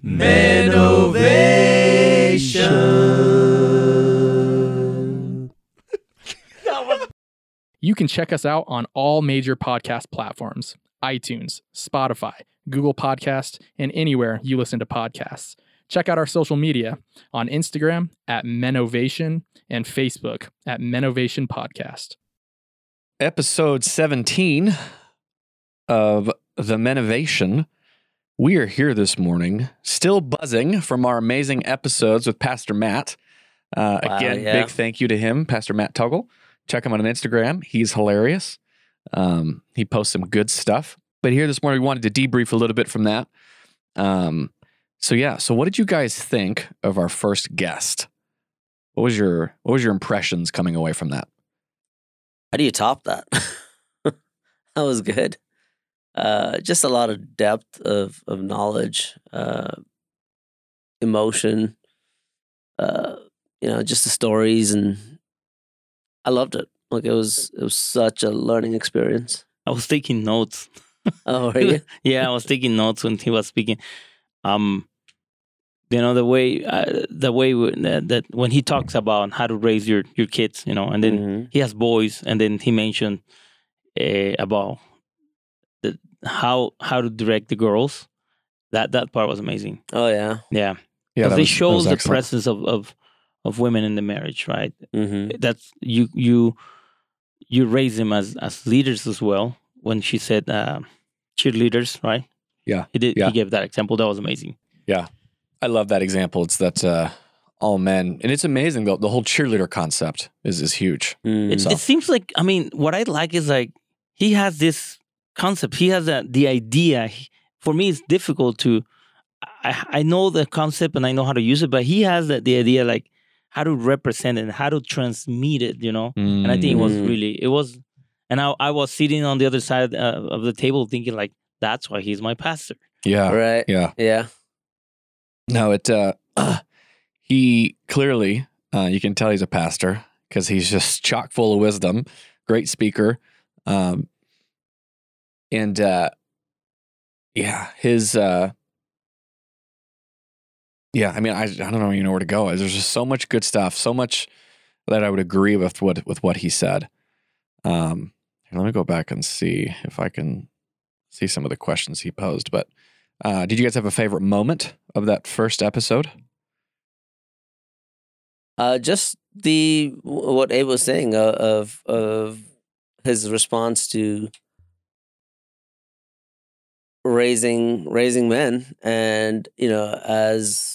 Menovation. You can check us out on all major podcast platforms: iTunes, Spotify, Google Podcasts, and anywhere you listen to podcasts. Check out our social media on Instagram at Menovation and Facebook at Menovation Podcast. Episode 17 of the Menovation. We are here this morning, still buzzing from our amazing episodes with Pastor Matt. Big thank you to him, Pastor Matt Tuggle. Check him out on Instagram. He's hilarious. He posts some good stuff. But here this morning, we wanted to debrief a little bit from that. So what did you guys think of our first guest? What was your impressions coming away from that? How do you top that? That was good. Just a lot of depth of knowledge, emotion, just the stories, and I loved it. Like it was such a learning experience. I was taking notes. Oh, were you? Yeah, I was taking notes when he was speaking. The way that when he talks about how to raise your kids, and then he has boys, and then he mentioned about how to direct the girls. That part was amazing. Oh yeah, yeah. Because it shows the presence of women in the marriage, right? Mm-hmm. That's you raise them as leaders as well. When she said cheerleaders, right? Yeah, he did. Yeah. He gave that example. That was amazing. Yeah, I love that example. It's that all men, and it's amazing though. The whole cheerleader concept is huge. Mm. It seems like, I mean, what I like is like he has this concept. He has the idea. For me, it's difficult to. I know the concept and I know how to use it, but he has the idea like how to represent it and how to transmit it. And I think it was. And I was sitting on the other side of the table thinking like, that's why he's my pastor. Yeah. Right. Yeah. Yeah. No, he clearly, you can tell he's a pastor because he's just chock full of wisdom, great speaker. I don't know, where to go. There's just so much good stuff, so much that I would agree with what he said. Let me go back and see if I can see some of the questions he posed. But did you guys have a favorite moment of that first episode? Just what Abe was saying of his response to raising men, and as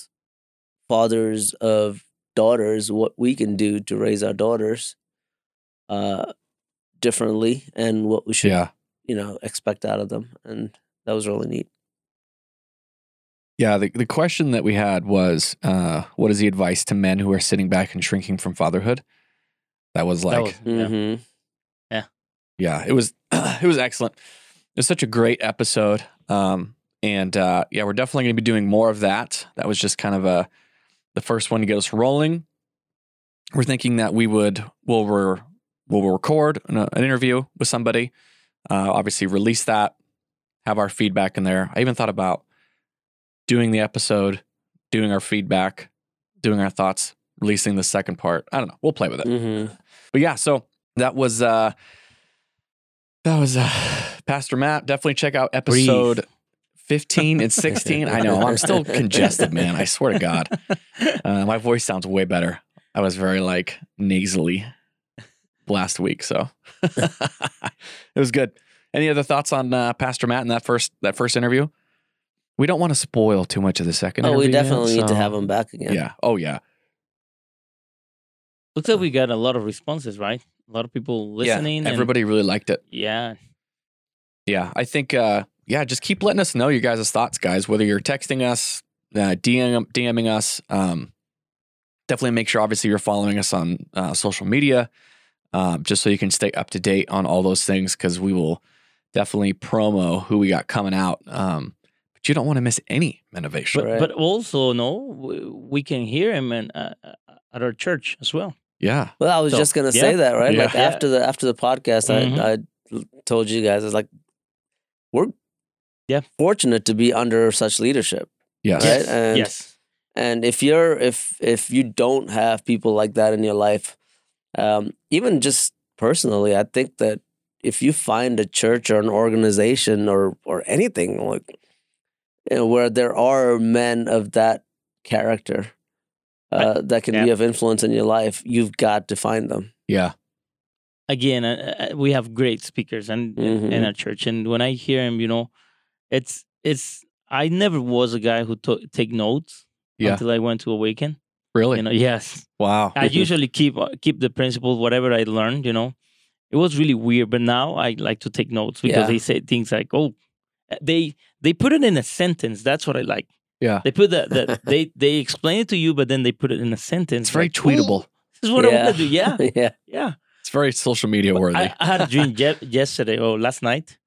fathers of daughters, what we can do to raise our daughters differently, and what we should. Yeah. Expect out of them. And that was really neat. Yeah, the question that we had was, what is the advice to men who are sitting back and shrinking from fatherhood? It was excellent. It was such a great episode. We're definitely going to be doing more of that. That was just kind of the first one to get us rolling. We're thinking that we'll record an interview with somebody. Obviously release that, have our feedback in there. I even thought about doing the episode, doing our feedback, doing our thoughts, releasing the second part. I don't know. We'll play with it. Mm-hmm. But yeah, so that was Pastor Matt. Definitely check out episode 15 and 16. I know, I'm still congested, man. I swear to God. My voice sounds way better. I was very nasally last week, so it was good. Any other thoughts on Pastor Matt and that first interview? We don't want to spoil too much of the second interview. Oh, we definitely need to have him back again. Yeah. Oh, yeah. Looks like we got a lot of responses, right? A lot of people listening. Yeah, everybody really liked it. Yeah. Yeah, I think, just keep letting us know your guys' thoughts, guys, whether you're texting us, DMing us. Definitely make sure, obviously, you're following us on social media. Just so you can stay up to date on all those things, because we will definitely promo who we got coming out. But you don't want to miss any Menovation. But also, we can hear him at our church as well. Yeah. Well, I was just going to say that, right? Yeah. After the podcast, I told you guys, I was like, we're fortunate to be under such leadership. Yes. Right? And, yes. And if you don't have people like that in your life, even just personally, I think that if you find a church or an organization or anything like, you know, where there are men of that character that can be of influence in your life, you've got to find them. Yeah. Again, we have great speakers and in our church, and when I hear him, you know, it's I never was a guy who take notes until I went to Awaken. Really? You know, yes. Wow. I usually keep the principles, whatever I learned, you know. It was really weird, but now I like to take notes because they say things like, oh, they put it in a sentence. That's what I like. Yeah. They put that they explain it to you, but then they put it in a sentence. It's very like, tweetable. This is what I want to do. Yeah. Yeah. Yeah. It's very social media worthy. I had a dream yesterday or last night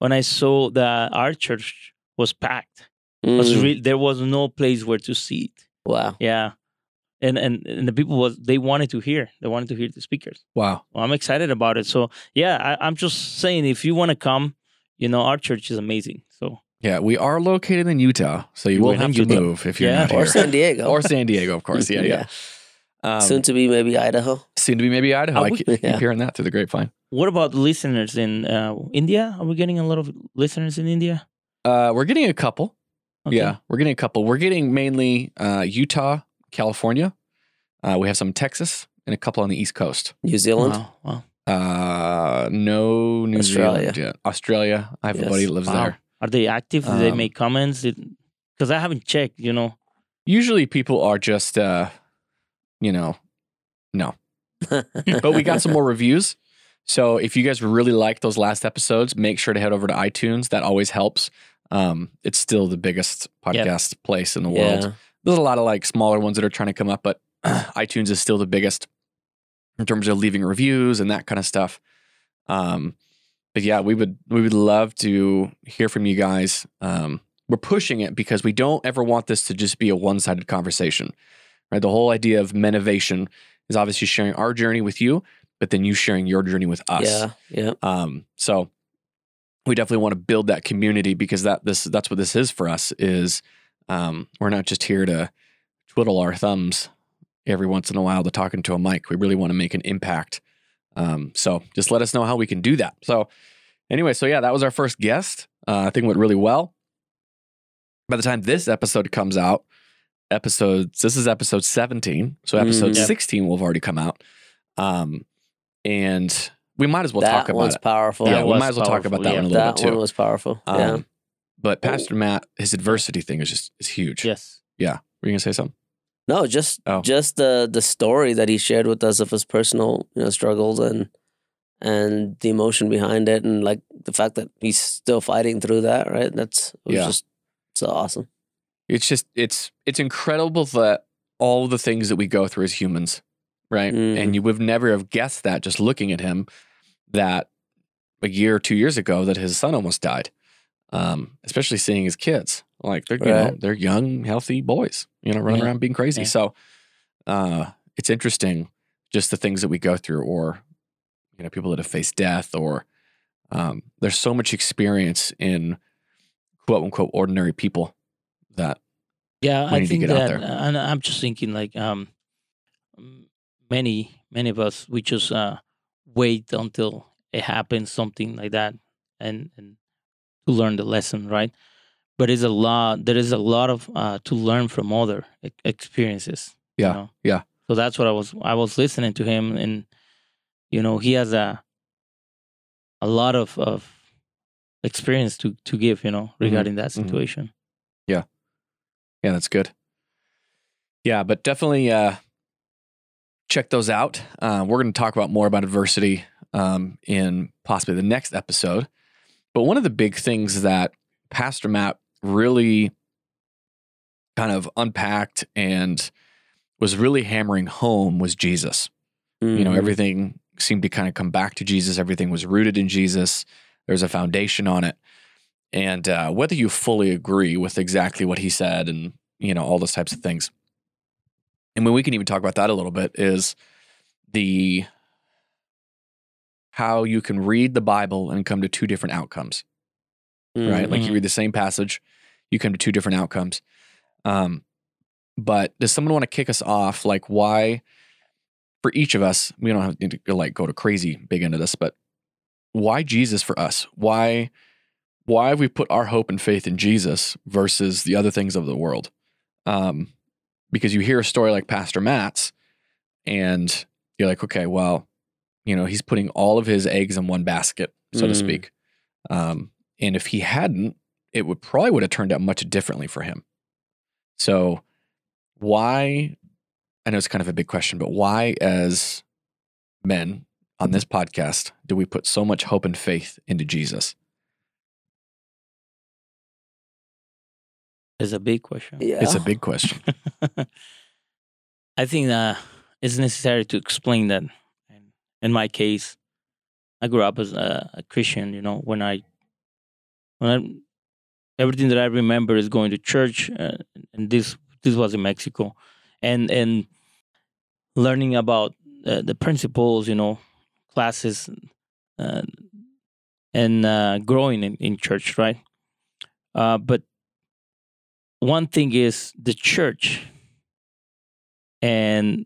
when I saw that our church was packed. There was no place where to sit. Wow. Yeah. And the people they wanted to hear. They wanted to hear the speakers. Wow. Well, I'm excited about it. So yeah, I'm just saying, if you want to come, you know, our church is amazing. So yeah, we are located in Utah, so you will have to move if you're not here. Or San Diego. Or San Diego, of course. Yeah, yeah. Soon to be maybe Idaho. Soon to be maybe Idaho. I keep hearing that through the grapevine. What about listeners in India? Are we getting a lot of listeners in India? We're getting a couple. Okay. Yeah, we're getting a couple. We're getting mainly Utah, California. We have some Texas and a couple on the East Coast. New Zealand. Wow. No, New Zealand yet. Australia. I have a buddy that lives there. Are they active? Do they make comments? Because I haven't checked, you know. Usually people are just, you know, no. But we got some more reviews. So if you guys really liked those last episodes, make sure to head over to iTunes. That always helps. It's still the biggest podcast place in the world. There's a lot of like smaller ones that are trying to come up, but iTunes is still the biggest in terms of leaving reviews and that kind of stuff. But yeah, we would love to hear from you guys. We're pushing it because we don't ever want this to just be a one-sided conversation, right? The whole idea of Menovation is obviously sharing our journey with you, but then you sharing your journey with us. Yeah. Yeah. So we definitely want to build that community because that's what this is for us is, we're not just here to twiddle our thumbs every once in a while to talk into a mic. We really want to make an impact. So just let us know how we can do that. So anyway, that was our first guest. I think it went really well. By the time this episode comes out, this is episode 17. So episode 16 will have already come out. And we might as well talk about it. That one's powerful. Yeah, we might as well talk about that one a little bit too. That one was powerful. Yeah. But Pastor Matt, his adversity thing is huge. Yes. Yeah. Were you gonna say something? No, just the story that he shared with us of his personal, you know, struggles and the emotion behind it, and like the fact that he's still fighting through that. Right. Just so awesome. It's just it's incredible that all the things that we go through as humans, right? And you would never have guessed that just looking at him, that a year or 2 years ago that his son almost died. Especially seeing his kids, like they're, you know, they're young, healthy boys, you know, running around being crazy. Yeah. So, it's interesting just the things that we go through, or, you know, people that have faced death, or, there's so much experience in quote unquote, ordinary people that, we need to get out there. And I'm just thinking like, many of us, we just, wait until it happens, something like that. And to learn the lesson, right? But it's there is a lot to learn from other experiences. Yeah, you know? Yeah. So that's what I was listening to him, and you know, he has a lot of experience to give, you know, regarding that situation. Yeah. Yeah, that's good. Yeah, but definitely check those out. We're going to talk about more about adversity in possibly the next episode. But one of the big things that Pastor Matt really kind of unpacked and was really hammering home was Jesus. You know, everything seemed to kind of come back to Jesus. Everything was rooted in Jesus. There's a foundation on it. And whether you fully agree with exactly what he said and, you know, all those types of things. And when we can even talk about that a little bit is how you can read the Bible and come to two different outcomes, right? Like you read the same passage, you come to two different outcomes. But does someone want to kick us off? Like, why, for each of us, we don't have to like go to crazy big into this, but why Jesus for us? Why have we put our hope and faith in Jesus versus the other things of the world? Because you hear a story like Pastor Matt's and you're like, okay, well, you know, he's putting all of his eggs in one basket, so to speak. And if he hadn't, it probably would have turned out much differently for him. So why, I know it's kind of a big question, but why as men on this podcast do we put so much hope and faith into Jesus? It's a big question. Yeah. It's a big question. I think it's necessary to explain that. In my case, I grew up as a Christian. You know, when I everything that I remember is going to church, and this was in Mexico, and learning about the principles, you know, classes, and growing in church, right? But one thing is the church, and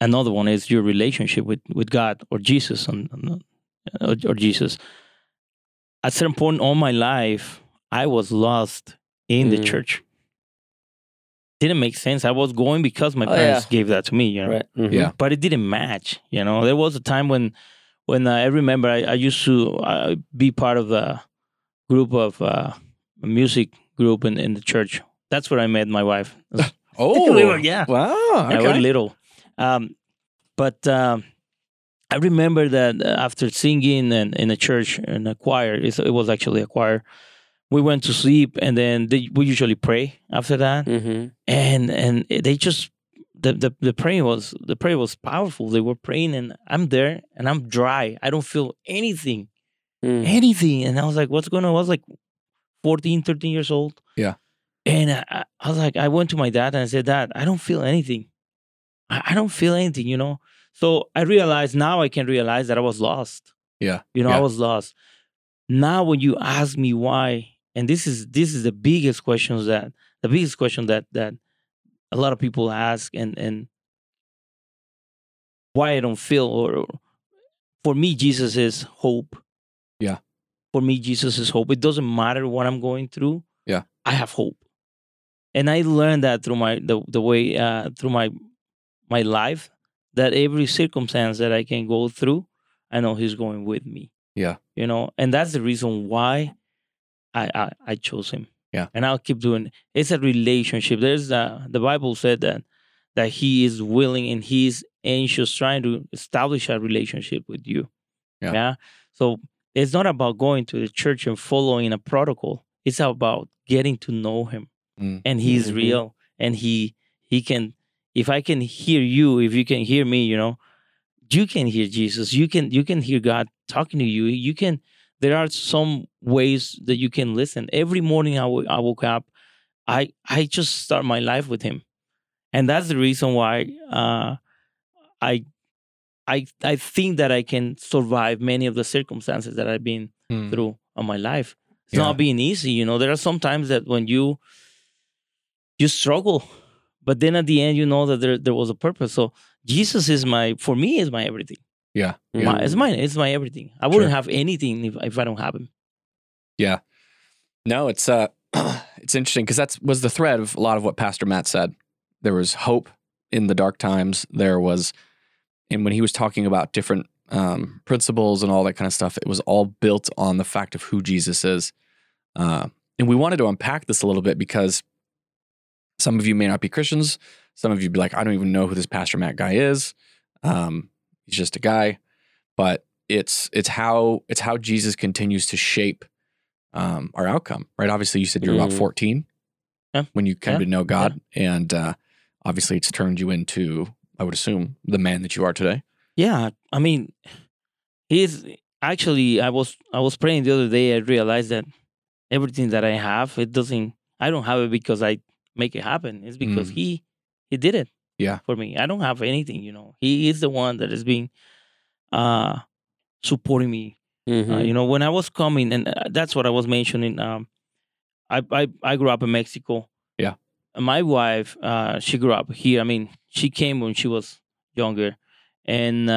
another one is your relationship with God or Jesus or Jesus. At a certain point all my life, I was lost in the church. Didn't make sense. I was going because my parents gave that to me, you know? Right. Mm-hmm. Yeah. But it didn't match, you know. There was a time when I remember I used to be part of a group of music group in the church. That's where I met my wife. Oh, yeah. Wow. Okay. I was little. But I remember that after singing and in a church, in a choir, it was actually a choir, we went to sleep and then we usually pray after that. Mm-hmm. And they just, the prayer was powerful. They were praying and I'm there and I'm dry. I don't feel anything, anything. And I was like, what's going on? I was like 14, 13 years old. Yeah. And I was like, I went to my dad and I said, Dad, I don't feel anything. I don't feel anything, you know? So I realized now I can realize that I was lost. Yeah. You know, yeah. I was lost. Now when you ask me why, and this is the biggest question that a lot of people ask and why I don't feel, or for me, Jesus is hope. Yeah. For me, Jesus is hope. It doesn't matter what I'm going through. Yeah. I have hope. And I learned that through my life, that every circumstance that I can go through, I know he's going with me. Yeah. You know, and that's the reason why I chose him. Yeah. And I'll keep doing it. It's a relationship. There's the Bible said that he is willing and he's anxious trying to establish a relationship with you. Yeah. Yeah? So it's not about going to the church and following a protocol. It's about getting to know him. Mm. And he's real. And he can, if I can hear you, if you can hear me, you know, you can hear Jesus. You can hear God talking to you. You can, there are some ways that you can listen. Every morning I woke up, I just start my life with him. And that's the reason why I think that I can survive many of the circumstances that I've been through on my life. It's not being easy, you know. There are some times that when you struggle, but then at the end, you know that there was a purpose. So Jesus is my everything. Yeah. It's my everything. I wouldn't have anything if I don't have him. Yeah. No, it's it's interesting because that was the thread of a lot of what Pastor Matt said. There was hope in the dark times. There was, and when he was talking about different principles and all that kind of stuff, it was all built on the fact of who Jesus is. And we wanted to unpack this a little bit because some of you may not be Christians. Some of you be like, I don't even know who this Pastor Matt guy is. He's just a guy, but it's how Jesus continues to shape our outcome, right? Obviously, you said you're about 14 when you came to know God, and obviously, it's turned you into, I would assume, the man that you are today. Yeah, I mean, he's actually. I was praying the other day. I realized that everything that I have, it doesn't. I don't have it because I make it happen. It's because he did it. Yeah. For me, I don't have anything. You know, he is the one that has been supporting me. Mm-hmm. You know, when I was coming, and that's what I was mentioning. I grew up in Mexico. Yeah. my wife, she grew up here. I mean, she came when she was younger, and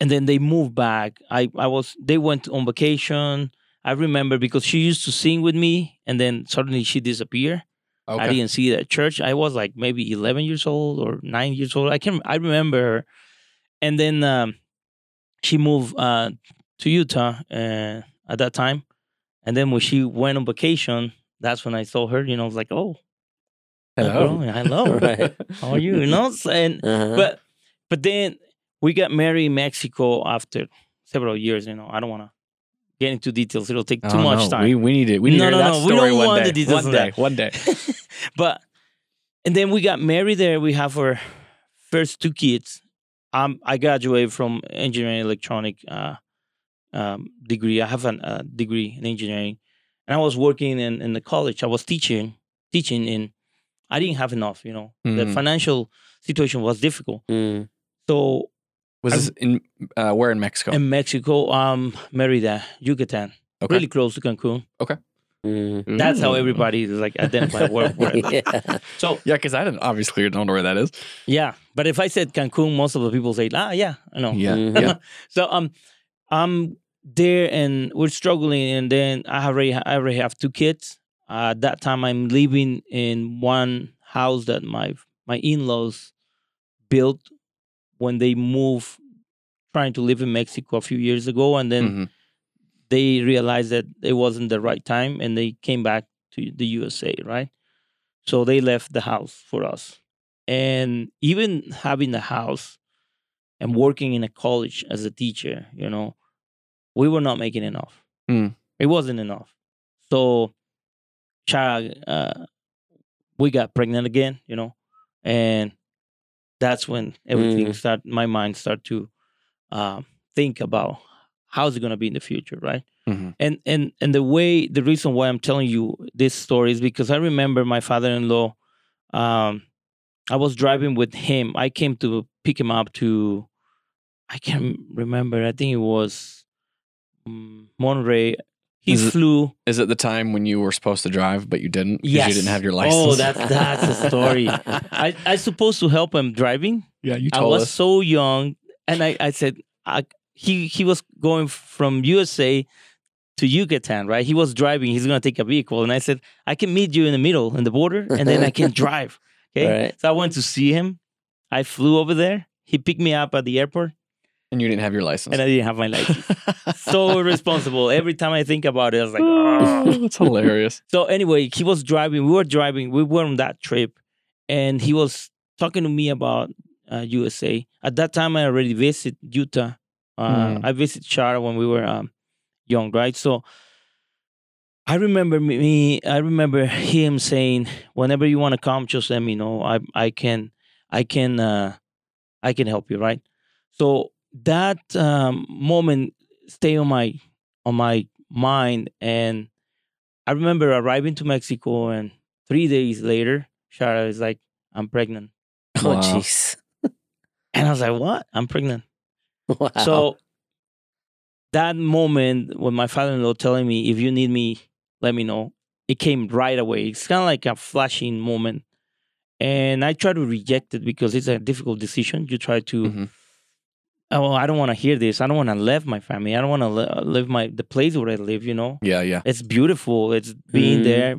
then they moved back. They went on vacation. I remember because she used to sing with me, and then suddenly she disappeared. Okay. I didn't see that church. I was like maybe 11 years old or 9 years old. I remember her. And then she moved to Utah at that time. And then when she went on vacation, that's when I saw her, you know, I was like, oh, hello. Hello. Right. How are you? You know, and, uh-huh. But then we got married in Mexico after several years, you know. I don't want to get into details. It'll take too much time. We need it. We need that story. We don't want the details. One day. And then we got married there. We have our first two kids. I graduated from engineering electronic degree. I have a degree in engineering, and I was working in the college. I was teaching, and I didn't have enough. You know, the financial situation was difficult. Mm. So. Was this in where in Mexico? In Mexico, Merida, Yucatan, okay. Really close to Cancun. Okay, that's how everybody is like identify where. Yeah. So yeah, because I didn't obviously don't know where that is. Yeah, but if I said Cancun, most of the people say, yeah, I know. Yeah, yeah. So I'm there and we're struggling, and then I already have two kids. At that time, I'm living in one house that my in-laws built. When they moved, trying to live in Mexico a few years ago, and then they realized that it wasn't the right time, and they came back to the USA, right? So they left the house for us. And even having the house and working in a college as a teacher, you know, we were not making enough. Mm. It wasn't enough. So we got pregnant again, you know, and that's when everything my mind started to think about how's it going to be in the future, right? Mm-hmm. And the reason why I'm telling you this story is because I remember my father-in-law, I was driving with him. I came to pick him up to, I can't remember, I think it was Monterey. Is it the time when you were supposed to drive, but you didn't? Yes. You didn't have your license? Oh, that's a story. I supposed to help him driving. Yeah, you told us. I was so young. And I said, he was going from USA to Yucatan, right? He was driving. He's going to take a vehicle. And I said, I can meet you in the middle, in the border, and then I can drive. Okay. Right. So I went to see him. I flew over there. He picked me up at the airport. And you didn't have your license. And I didn't have my license. So irresponsible. Every time I think about it, I was like, oh. That's hilarious. So anyway, he was driving. We were driving. We were on that trip. And he was talking to me about USA. At that time, I already visited Utah. I visited Char when we were young, right? So I remember him saying, whenever you want to come, just let me know. I can help you, right? So that moment stayed on my mind, and I remember arriving to Mexico, and 3 days later, Shara is like, "I'm pregnant." Wow. Oh, jeez! And I was like, "What? I'm pregnant?" Wow. So that moment when my father-in-law telling me, "If you need me, let me know," it came right away. It's kind of like a flashing moment, and I try to reject it because it's a difficult decision. You try to. Oh, I don't want to hear this. I don't want to leave my family. I don't want to leave the place where I live, you know? Yeah, yeah. It's beautiful. It's being there.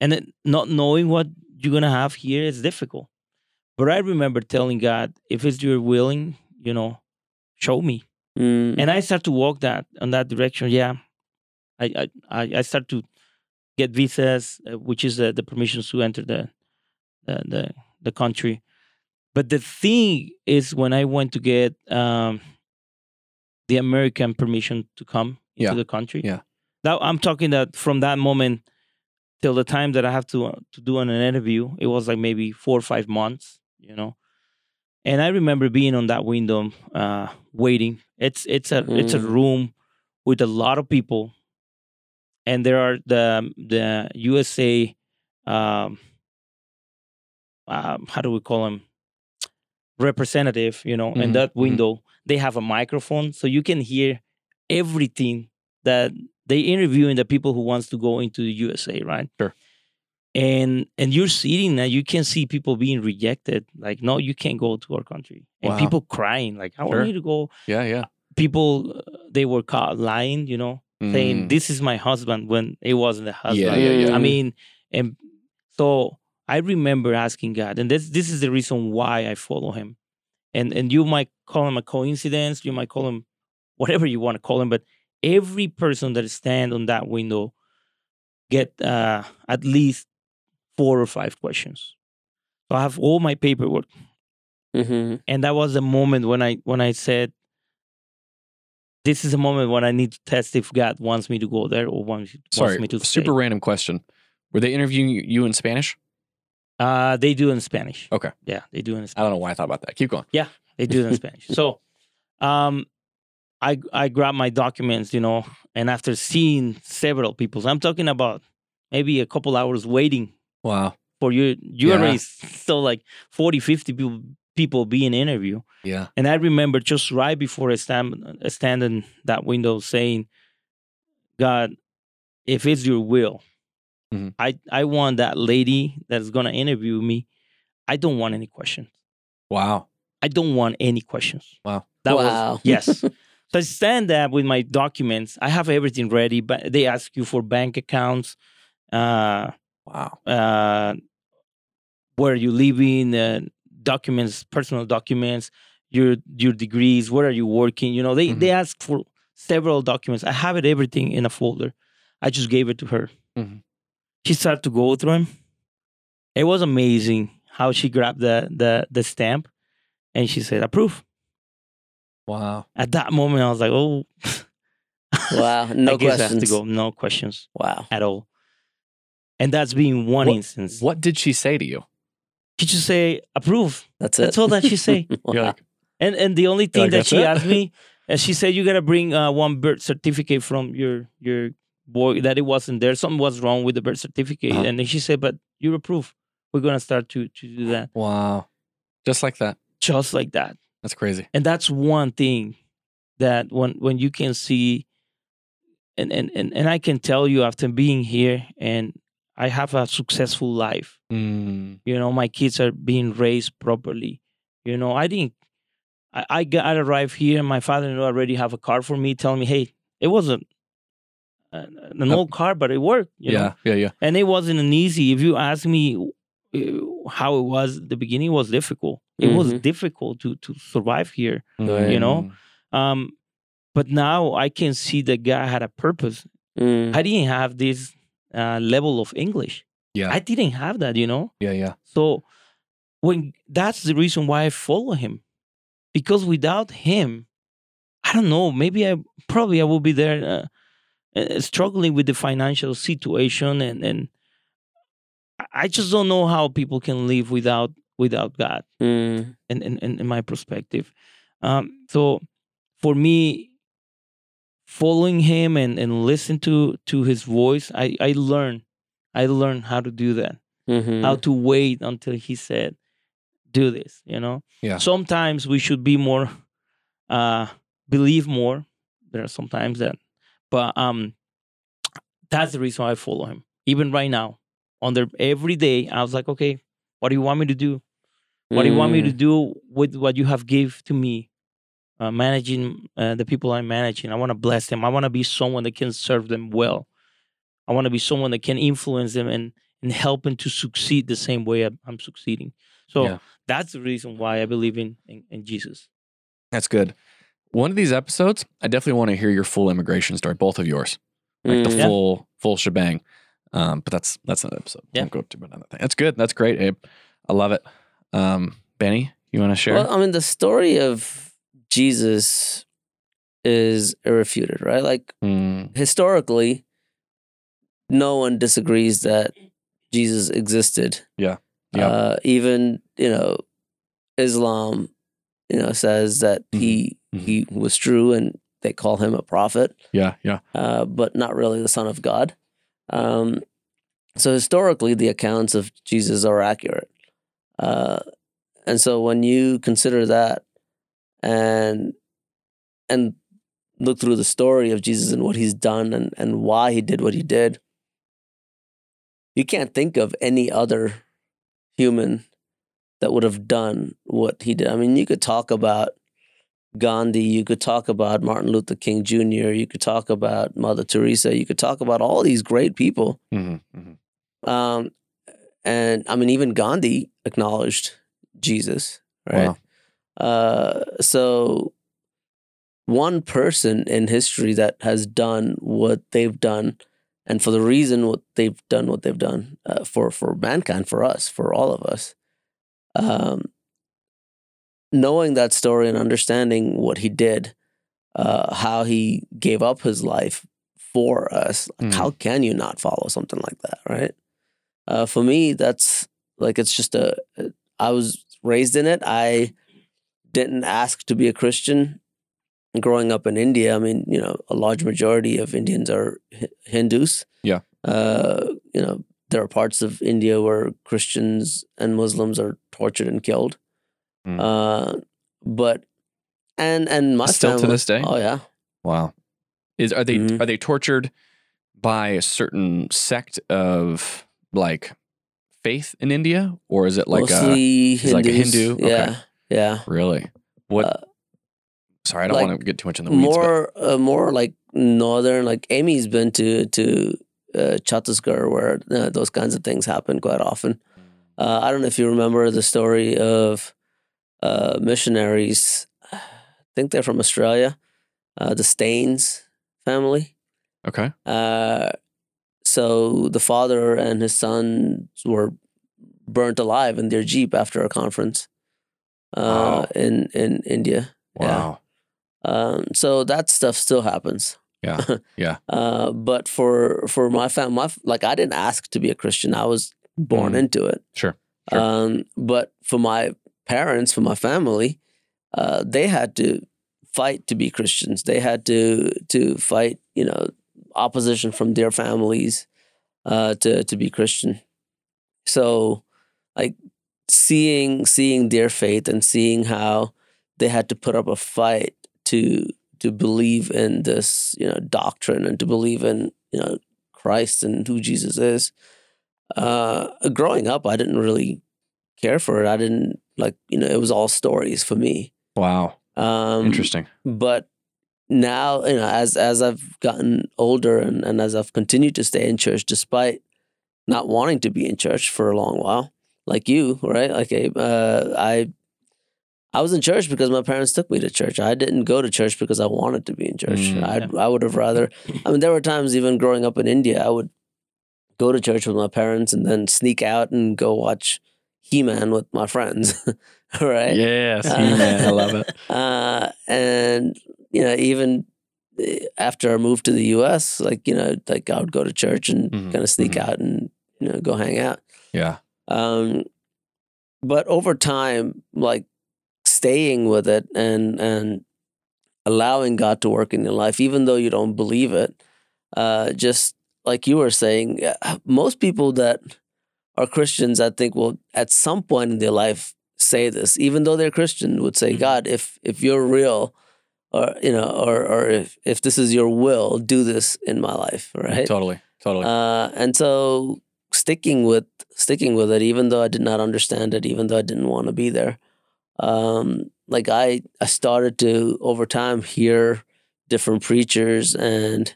And it, not knowing what you're going to have here is difficult. But I remember telling God, if it's your willing, you know, show me. Mm. And I start to walk on that direction. Yeah. I start to get visas, which is the permissions to enter the country. But the thing is, when I went to get the American permission to come into the country, now I'm talking that from that moment till the time that I have to do an interview, it was like maybe 4 or 5 months, you know. And I remember being on that window waiting. It's a room with a lot of people, and there are the USA, how do we call them? Representative, you know, in that window, they have a microphone, so you can hear everything that they interviewing the people who wants to go into the USA, right? Sure. And you're sitting there, you can see people being rejected. Like, no, you can't go to our country. And people crying, like, I want you to go. Yeah, yeah. People, they were caught lying, you know, saying, this is my husband, when it wasn't the husband. Yeah. I mean, and so I remember asking God, and this is the reason why I follow him. And you might call him a coincidence, you might call him whatever you want to call him, but every person that stands on that window get at least 4 or 5 questions. So I have all my paperwork. Mm-hmm. And that was the moment when I said, this is a moment when I need to test if God wants me to go there or wants me to stay. Super random question. Were they interviewing you in Spanish? They do in Spanish. Okay. Yeah, they do in Spanish. I don't know why I thought about that. Keep going. Yeah, they do in Spanish. So I grabbed my documents, you know, and after seeing several people, so I'm talking about maybe a couple hours waiting. Wow. For you already saw like 40, 50 people being interviewed. Yeah. And I remember just right before I stand in that window saying, God, if it's your will, mm-hmm. I want that lady that's going to interview me. I don't want any questions. Wow. I don't want any questions. Wow. That was, yes. So I stand there with my documents. I have everything ready, but they ask you for bank accounts. Wow. Where are you living? Documents, personal documents, your degrees, where are you working? You know, they ask for several documents. I have it everything in a folder. I just gave it to her. Mm-hmm. She started to go through him. It was amazing how she grabbed the stamp and she said, approve. Wow. At that moment, I was like, oh. Wow. No questions. I have to go. No questions. Wow. At all. And that's been one instance. What did she say to you? She just say, approve. That's it. That's all that she say. Wow. And the only thing that she asked me, she said, you got to bring one birth certificate from your boy, that it wasn't there. Something was wrong with the birth certificate. Uh-huh. And then she said, but you approve. We're going to start to do that. Wow. Just like that. Just like that. That's crazy. And that's one thing that when you can see, and I can tell you after being here and I have a successful life. Mm. You know, my kids are being raised properly. You know, I arrived here and my father-in-law already have a car for me, telling me, hey, it wasn't an old car, but it worked. You know? Yeah. And it wasn't an easy. If you ask me how it was, the beginning was difficult. It was difficult to survive here, you know. But now I can see that God had a purpose. Mm. I didn't have this level of English. Yeah. I didn't have that, you know? Yeah. So that's the reason why I follow him. Because without him, I don't know, maybe I will be there struggling with the financial situation and I just don't know how people can live without God in my perspective. So for me, following him and listen to his voice, I learned how to do that, how to wait until he said, do this, you know? Yeah. Sometimes we should be more, believe more. There are sometimes that, but that's the reason why I follow him. Even right now, every day, I was like, okay, what do you want me to do? What do you want me to do with what you have gave to me? Managing the people I'm managing. I want to bless them. I want to be someone that can serve them well. I want to be someone that can influence them and help them to succeed the same way I'm succeeding. So that's the reason why I believe in Jesus. That's good. One of these episodes, I definitely want to hear your full immigration story, both of yours. Like the full shebang. But that's another episode. Yeah. Don't go to another thing. That's good. That's great, Abe. I love it. Benny, you want to share? Well, I mean, the story of Jesus is irrefuted, right? Like historically, no one disagrees that Jesus existed. Yeah. Even, you know, Islam, you know, says that he was true and they call him a prophet. Yeah. But not really the son of God. So historically, the accounts of Jesus are accurate. And so when you consider that, and look through the story of Jesus and what he's done and why he did what he did, you can't think of any other human that would have done what he did. I mean, you could talk about Gandhi, you could talk about Martin Luther King Jr., you could talk about Mother Teresa, you could talk about all these great people. Mm-hmm, mm-hmm. And I mean, even Gandhi acknowledged Jesus, right? Wow. So one person in history that has done what they've done, and for the reason what they've done for mankind, for us, for all of us, knowing that story and understanding what he did, how he gave up his life for us, like, how can you not follow something like that, right? For me, that's like, it's just I was raised in it. I didn't ask to be a Christian. Growing up in India, I mean, you know, a large majority of Indians are Hindus. Yeah. You know, there are parts of India where Christians and Muslims are tortured and killed. Mm. But my still family, to this day. Oh yeah. Wow. Are they tortured by a certain sect of like faith in India, or is it like mostly Hindus, like a Hindu? Okay. Yeah. Really? What? Sorry, I don't want to get too much in the weeds. More like northern, like Amy's been to Chhattisgarh where those kinds of things happen quite often. I don't know if you remember the story of missionaries. I think they're from Australia, the Staines family. Okay. So the father and his son were burnt alive in their Jeep after a conference in India. Wow. Yeah. So that stuff still happens. Yeah. Yeah. But for my family, like, I didn't ask to be a Christian. I was born into it. Sure. But for my parents, for my family, they had to fight to be Christians. They had to fight, you know, opposition from their families, to be Christian. So like seeing their faith and seeing how they had to put up a fight to believe in this, you know, doctrine and to believe in, you know, Christ and who Jesus is. Growing up, I didn't really care for it. I didn't, like, you know, it was all stories for me. Wow. Interesting. But now, you know, as I've gotten older and as I've continued to stay in church, despite not wanting to be in church for a long while, like you, right? Okay, I was in church because my parents took me to church. I didn't go to church because I wanted to be in church. I would have rather, I mean, there were times even growing up in India, I would go to church with my parents and then sneak out and go watch He-Man with my friends, right? Yes, He-Man, I love it. And, you know, even after I moved to the U.S., like, you know, like I would go to church and kind of sneak out and, you know, go hang out. Yeah. But over time, like, staying with it and allowing God to work in your life, even though you don't believe it, just like you were saying, most people that are Christians, I think, will at some point in their life say this, even though they're Christian, would say, God, if you're real, or, you know, or if this is your will, do this in my life, right? Totally. And so sticking with it, even though I did not understand it, even though I didn't want to be there, like I started to over time hear different preachers and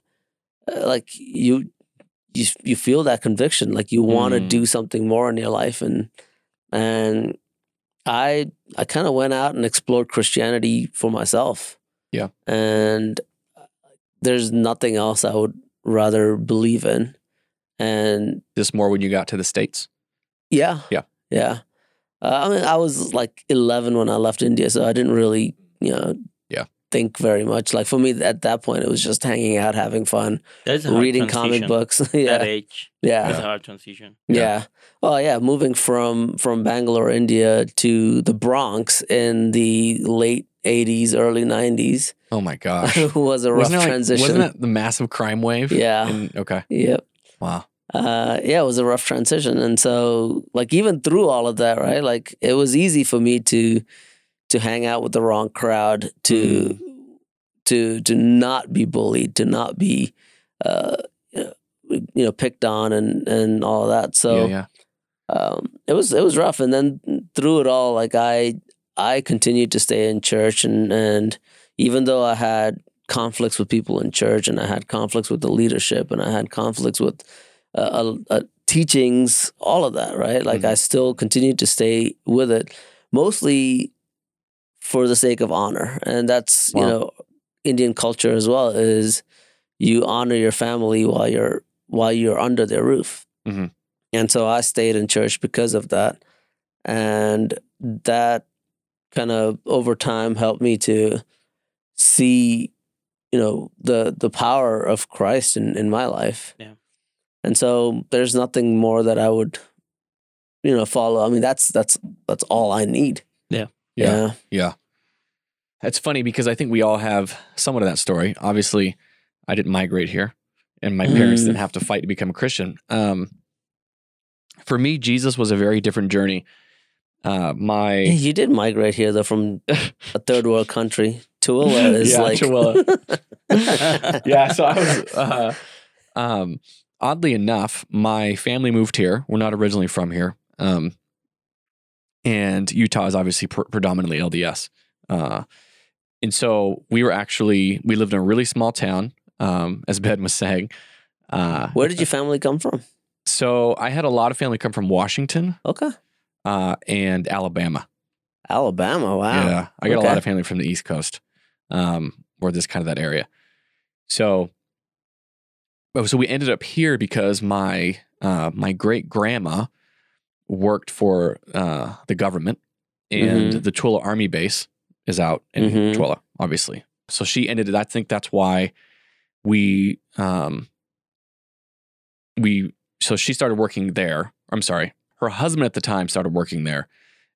like you feel that conviction, like you want to do something more in your life, and I kind of went out and explored Christianity for myself. Yeah. And there's nothing else I would rather believe in. And this more when you got to the States? Yeah. I mean, I was like 11 when I left India, so I didn't really, you know, think very much. Like for me at that point, it was just hanging out, having fun, reading comic books. Yeah. That age. Yeah. That's a hard transition. Yeah. Well, yeah, moving from Bangalore, India to the Bronx in the late 80s, early 90s. Oh my gosh. Was a rough transition. Wasn't that the massive crime wave? Yeah. Okay. Yep. Wow. Yeah, it was a rough transition. And so like even through all of that, right? Like it was easy for me to hang out with the wrong crowd, to not be bullied, to not be you know, picked on and all of that. So it was rough. And then through it all, like I continued to stay in church, and even though I had conflicts with people in church, and I had conflicts with the leadership, and I had conflicts with teachings, all of that, right? Like I still continued to stay with it, mostly for the sake of honor. And that's, you know, Indian culture as well, is you honor your family while you're under their roof. Mm-hmm. And so I stayed in church because of that. And that kind of over time helped me to see, you know, the power of Christ in my life. Yeah. And so there's nothing more that I would, you know, follow. I mean, that's all I need. Yeah. Yeah. Yeah. That's funny because I think we all have somewhat of that story. Obviously, I didn't migrate here, and my parents didn't have to fight to become a Christian. For me, Jesus was a very different journey. You did migrate here though from a third world country. Tooele is Chula. Yeah. So I was, oddly enough, my family moved here. We're not originally from here. And Utah is obviously predominantly LDS. And so we lived in a really small town, as Ben was saying. Where did your family come from? So I had a lot of family come from Washington. Okay. And Alabama. Alabama, wow. Yeah. I got a lot of family from the East Coast, or this kind of that area. So we ended up here because my my great grandma worked for the government, and the Chula Army base is out in Chula, obviously. So she ended it. I think that's why so she started working there. I'm sorry, her husband at the time started working there,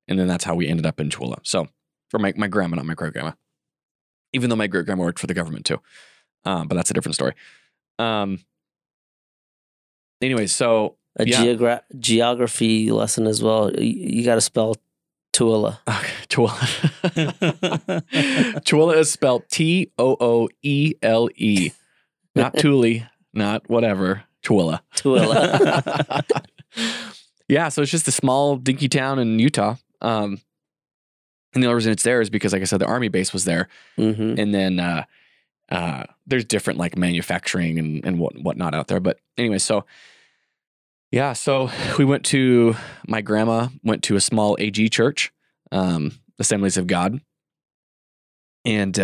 and then that's how we ended up in Chula. So for my grandma, not my great grandma, even though my great grandma worked for the government too, but that's a different story. Anyway, so geography lesson as well. You got to spell Tooele. Okay, Tooele. Tooele is spelled T-O-O-E-L-E, not Tooele, not whatever. Tooele. Tooele. Yeah, so it's just a small dinky town in Utah. And the only reason it's there is because, like I said, the army base was there, and then there's different like manufacturing and whatnot out there. But anyway, so yeah, so my grandma went to a small AG church, Assemblies of God, and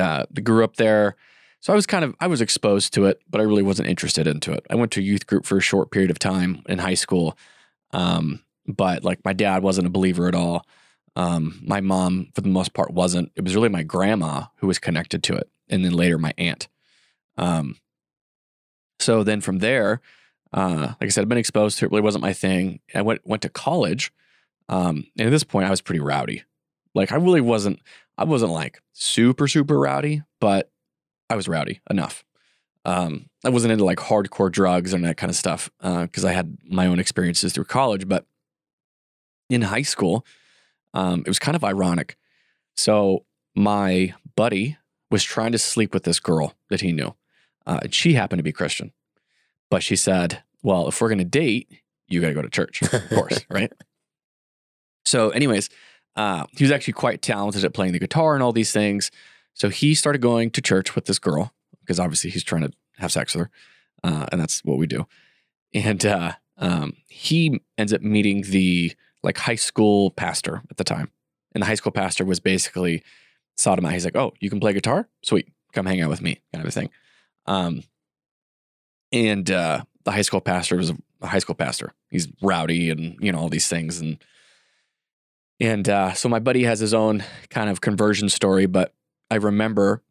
grew up there. So I was exposed to it, but I really wasn't interested into it. I went to a youth group for a short period of time in high school. But like my dad wasn't a believer at all. My mom for the most part wasn't. It was really my grandma who was connected to it, and then later my aunt. So then from there, like I said, I've been exposed to it. Really wasn't my thing. I went to college. And at this point I was pretty rowdy. Like I wasn't like super, super rowdy, but I was rowdy enough. I wasn't into like hardcore drugs and that kind of stuff. Cause I had my own experiences through college, but in high school, it was kind of ironic. So my buddy was trying to sleep with this girl that he knew. And she happened to be Christian, but she said, well, if we're going to date, you got to go to church, of course. Right. So anyways, he was actually quite talented at playing the guitar and all these things. So he started going to church with this girl because obviously he's trying to have sex with her. And that's what we do. And, he ends up meeting the like high school pastor at the time. And the high school pastor was basically sodomite. He's like, oh, you can play guitar? Sweet. Come hang out with me, kind of a thing. And the high school pastor was a high school pastor. He's rowdy and, you know, all these things. And so my buddy has his own kind of conversion story, but I remember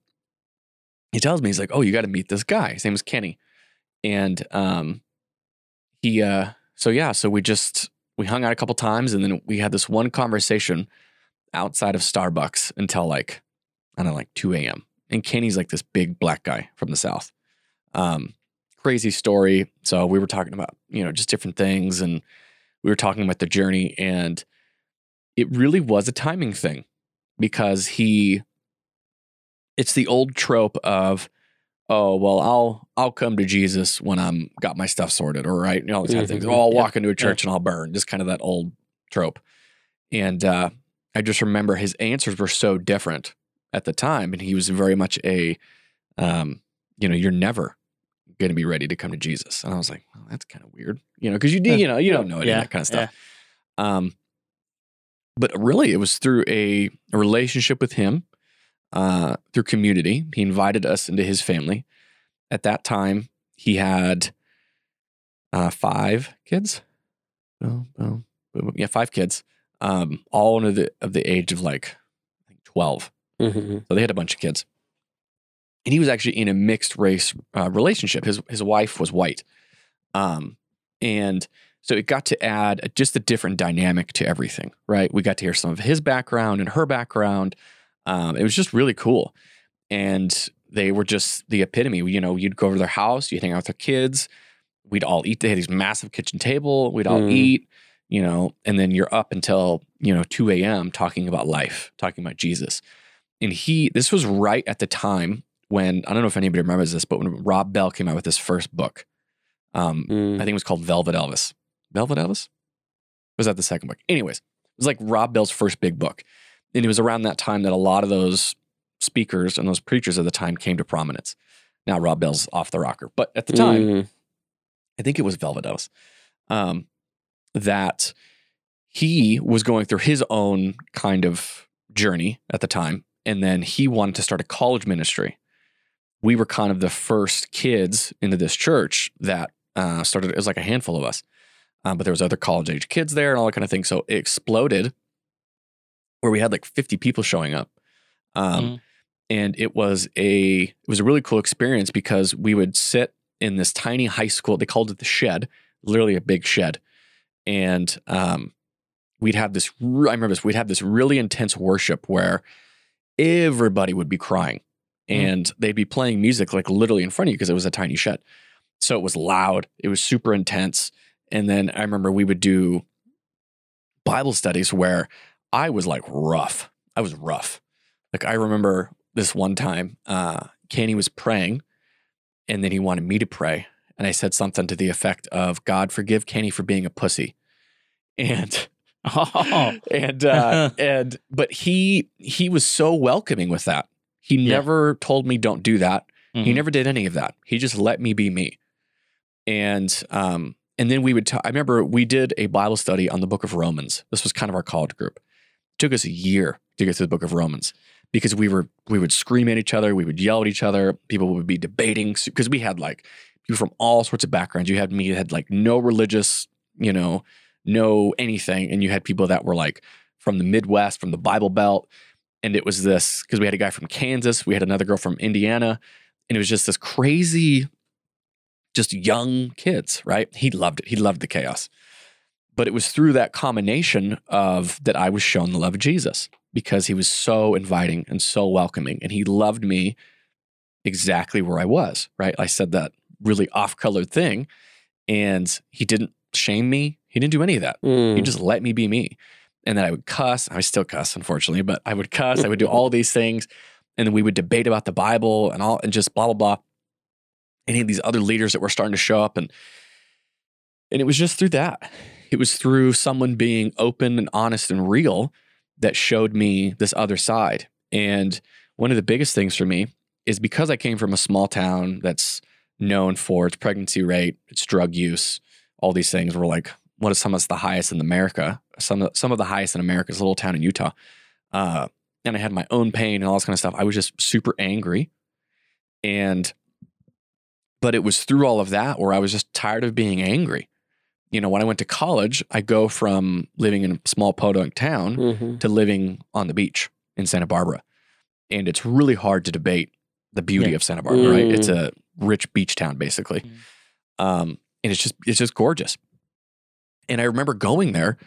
he tells me, he's like, oh, you got to meet this guy. His name is Kenny. And, we hung out a couple times, and then we had this one conversation outside of Starbucks until like, I don't know, like 2 a.m. And Kenny's like this big black guy from the South. Crazy story. So we were talking about, you know, just different things, and we were talking about the journey, and it really was a timing thing because it's the old trope of oh, well, I'll come to Jesus when I'm got my stuff sorted, or right, you know, all these kind of things. Oh, I'll walk into a church and I'll burn. Just kind of that old trope. And I just remember his answers were so different at the time, and he was very much a, you know, you're never going to be ready to come to Jesus. And I was like, well, that's kind of weird, you know, because you don't know any of that kind of stuff. Yeah. But really, it was through a relationship with him. Through community. He invited us into his family. At that time, he had 5 kids. Yeah, 5 kids. All under the age of like 12. Mm-hmm. So they had a bunch of kids. And he was actually in a mixed race relationship. His wife was white. And so it got to add just a different dynamic to everything, right? We got to hear some of his background and her background. It was just really cool. And they were just the epitome. You know, you'd go over to their house, you'd hang out with their kids. We'd all eat. They had these massive kitchen table. We'd all eat, you know, and then you're up until, you know, 2 a.m. talking about life, talking about Jesus. And this was right at the time when, I don't know if anybody remembers this, but when Rob Bell came out with his first book, I think it was called Velvet Elvis. Velvet Elvis? Was that the second book? Anyways, it was like Rob Bell's first big book. And it was around that time that a lot of those speakers and those preachers of the time came to prominence. Now Rob Bell's off the rocker, but at the time, I think it was Velvet Elvis, that he was going through his own kind of journey at the time. And then he wanted to start a college ministry. We were kind of the first kids into this church that started. It was like a handful of us, but there was other college age kids there and all that kind of thing. So it exploded, where we had like 50 people showing up. And it was a really cool experience, because we would sit in this tiny high school. They called it the shed, literally a big shed. And we'd have this really intense worship where everybody would be crying and they'd be playing music like literally in front of you, because it was a tiny shed. So it was loud. It was super intense. And then I remember we would do Bible studies where I was like rough. I was rough. Like I remember this one time, Kenny was praying and then he wanted me to pray. And I said something to the effect of, God, forgive Kenny for being a pussy. And, but he was so welcoming with that. He never told me don't do that. Mm-hmm. He never did any of that. He just let me be me. And then we would, I remember we did a Bible study on the book of Romans. This was kind of our college group. Took us a year to get through the book of Romans, because we would scream at each other. We would yell at each other. People would be debating, because we had like people from all sorts of backgrounds. You had me that had like no religious, you know, no anything. And you had people that were like from the Midwest, from the Bible Belt. And it was this, because we had a guy from Kansas. We had another girl from Indiana. And it was just this crazy, just young kids, right? He loved it. He loved the chaos. But it was through that combination of that I was shown the love of Jesus, because he was so inviting and so welcoming, and he loved me exactly where I was, right? I said that really off-colored thing, and he didn't shame me. He didn't do any of that. He just let me be me. And then I would cuss. I still cuss, unfortunately, but I would cuss. I would do all these things, and then we would debate about the Bible and all, and just blah, blah, blah. And he had these other leaders that were starting to show up, and it was just through that. It was through someone being open and honest and real that showed me this other side. And one of the biggest things for me is, because I came from a small town that's known for its pregnancy rate, its drug use, all these things were like, what is some of the highest in America? Some of the highest in America is a little town in Utah. And I had my own pain and all this kind of stuff. I was just super angry. But it was through all of that where I was just tired of being angry. You know, when I went to college, I go from living in a small podunk town to living on the beach in Santa Barbara. And it's really hard to debate the beauty of Santa Barbara, right? It's a rich beach town, basically. And it's just gorgeous. And I remember going there,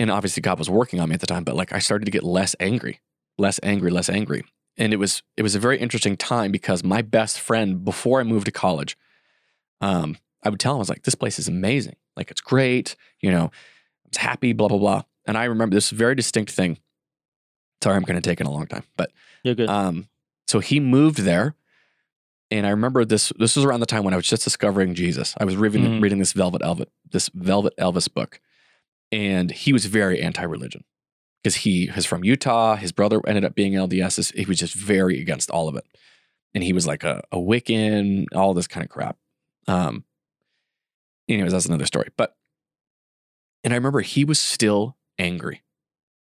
and obviously God was working on me at the time, but like I started to get less angry. And it was a very interesting time, because my best friend, before I moved to college, I would tell him, I was like, this place is amazing. Like, it's great, you know, I was happy, blah, blah, blah. And I remember this very distinct thing. Sorry, I'm going to take it a long time, but. You're good. So he moved there And I remember this was around the time when I was just discovering Jesus. I was reading this Velvet Elvis book. And he was very anti-religion because he is from Utah. His brother ended up being LDS. He was just very against all of it. And he was like a Wiccan, all this kind of crap. Anyways, that's another story. And I remember he was still angry,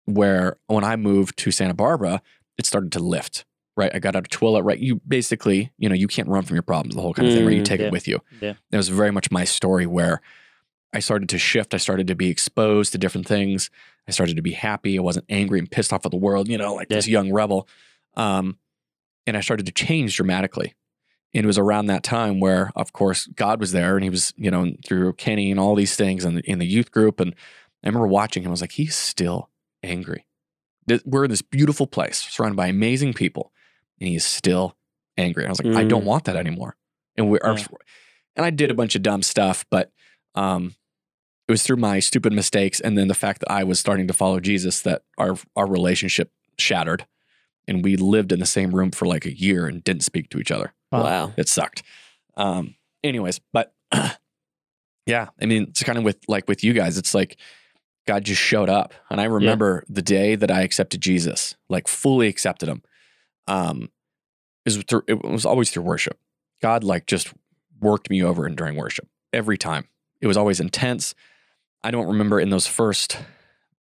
where when I moved to Santa Barbara, it started to lift, right? I got out of Tooele, right? You basically, you can't run from your problems, the whole kind of thing, right? You take it with you. Yeah. That was very much my story, where I started to shift. I started to be exposed to different things. I started to be happy. I wasn't angry and pissed off at the world, this young rebel. And I started to change dramatically. And it was around that time where, of course, God was there, and he was, through Kenny and all these things and in the youth group. And I remember watching him. I was like, he's still angry. We're in this beautiful place surrounded by amazing people, and he is still angry. And I was like, I don't want that anymore. And and I did a bunch of dumb stuff, but it was through my stupid mistakes, and then the fact that I was starting to follow Jesus, that our relationship shattered, and we lived in the same room for like a year and didn't speak to each other. Wow. It sucked. Anyways, but yeah, I mean, it's kind of with you guys, it's like God just showed up. And I remember the day that I accepted Jesus, like fully accepted him. It was always through worship. God just worked me over during worship every time. It was always intense. I don't remember in those first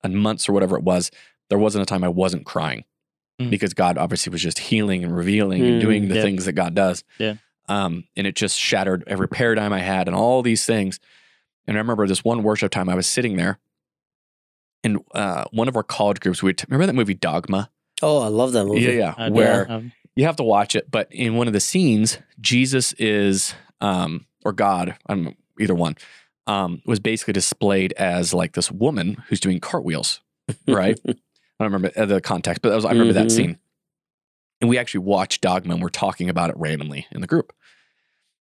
months or whatever it was, there wasn't a time I wasn't crying. Because God obviously was just healing and revealing and doing the things that God does. Yeah. And it just shattered every paradigm I had and all these things. And I remember this one worship time I was sitting there, and one of our college groups, remember that movie Dogma? Oh, I love that movie. Yeah, where you have to watch it. But in one of the scenes, Jesus is, or God, I don't know, either one, was basically displayed as like this woman who's doing cartwheels, right? I don't remember the context, but I remember that scene. And we actually watched Dogma, and we're talking about it randomly in the group.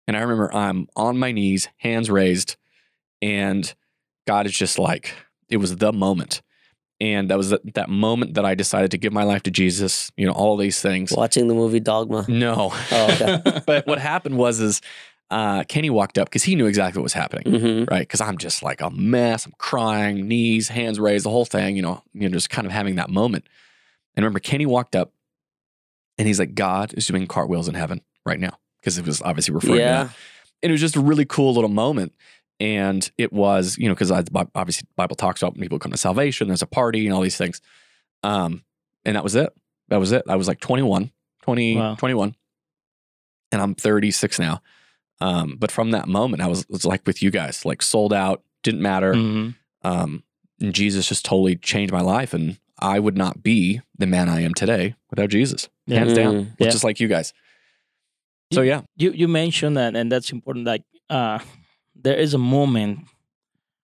And I remember I'm on my knees, hands raised, and God is just like, it was the moment. And that was that moment that I decided to give my life to Jesus, all these things. Watching the movie Dogma? No. Oh, okay. But what happened was Kenny walked up because he knew exactly what was happening, right? Because I'm just like a mess. I'm crying, knees, hands raised, the whole thing, just kind of having that moment. And I remember Kenny walked up, and he's like, God is doing cartwheels in heaven right now, because it was obviously referring to that. And it was just a really cool little moment. And it was, because obviously the Bible talks about when people come to salvation, there's a party and all these things. And that was it. I was like 21. And I'm 36 now. But from that moment, I was like with you guys, like sold out, didn't matter. And Jesus just totally changed my life. And I would not be the man I am today without Jesus, hands down, just like you guys. So yeah. You mentioned that, and that's important. Like there is a moment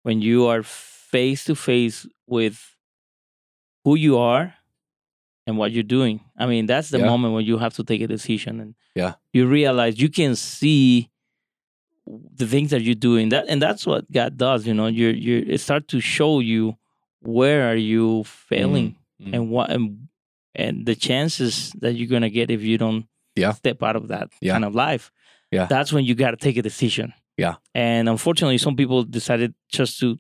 when you are face to face with who you are and what you're doing. I mean, that's the moment when you have to take a decision, and you realize you can see the things that you're doing, and that's what God does. It starts to show you where are you failing and what, and the chances that you're gonna get if you don't step out of that kind of life. Yeah, that's when you gotta take a decision. Yeah, and unfortunately, some people decided just to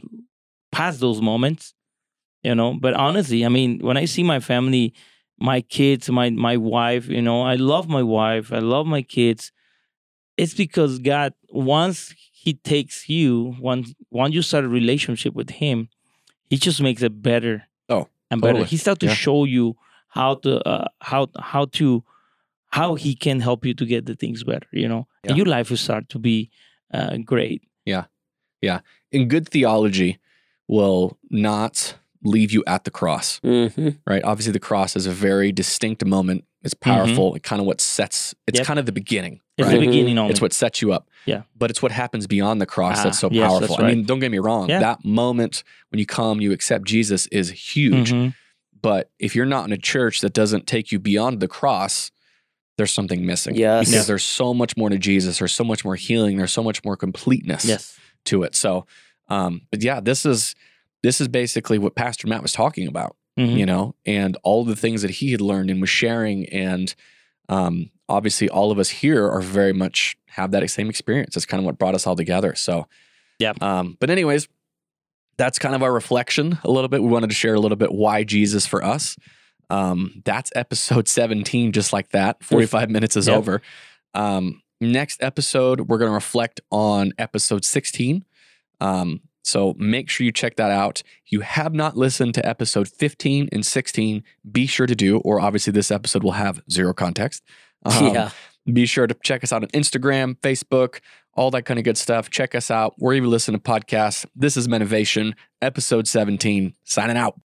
pass those moments. But honestly, I mean, when I see my family, my kids, my wife, I love my wife, I love my kids. It's because God, once he takes you, once you start a relationship with him, he just makes it better. Oh, and better. Totally. He starts to show you how he can help you to get the things better. And your life will start to be great. Yeah, yeah. And good theology will not leave you at the cross, right? Obviously, the cross is a very distinct moment. It's powerful. It kind of what sets. It's kind of the beginning. Right? It's the beginning. Only. It's what sets you up. Yeah. But it's what happens beyond the cross that's so powerful. Right. I mean, don't get me wrong. Yeah. That moment when you accept Jesus is huge. But if you're not in a church that doesn't take you beyond the cross, there's something missing. Yes. Because there's so much more to Jesus. There's so much more healing. There's so much more completeness to it. So, but yeah, this is basically what Pastor Matt was talking about, and all the things that he had learned and was sharing, and Obviously all of us here are very much have that same experience. It's kind of what brought us all together. So, yeah. But anyways, that's kind of our reflection a little bit. We wanted to share a little bit why Jesus for us. That's episode 17, just like that. 45 minutes is over. Next episode, we're going to reflect on episode 16. So make sure you check that out. If you have not listened to episode 15 and 16, be sure to do, or obviously this episode will have zero context. Be sure to check us out on Instagram, Facebook, all that kind of good stuff. Check us out wherever you listen to podcasts. This is Menovation, episode 17, signing out.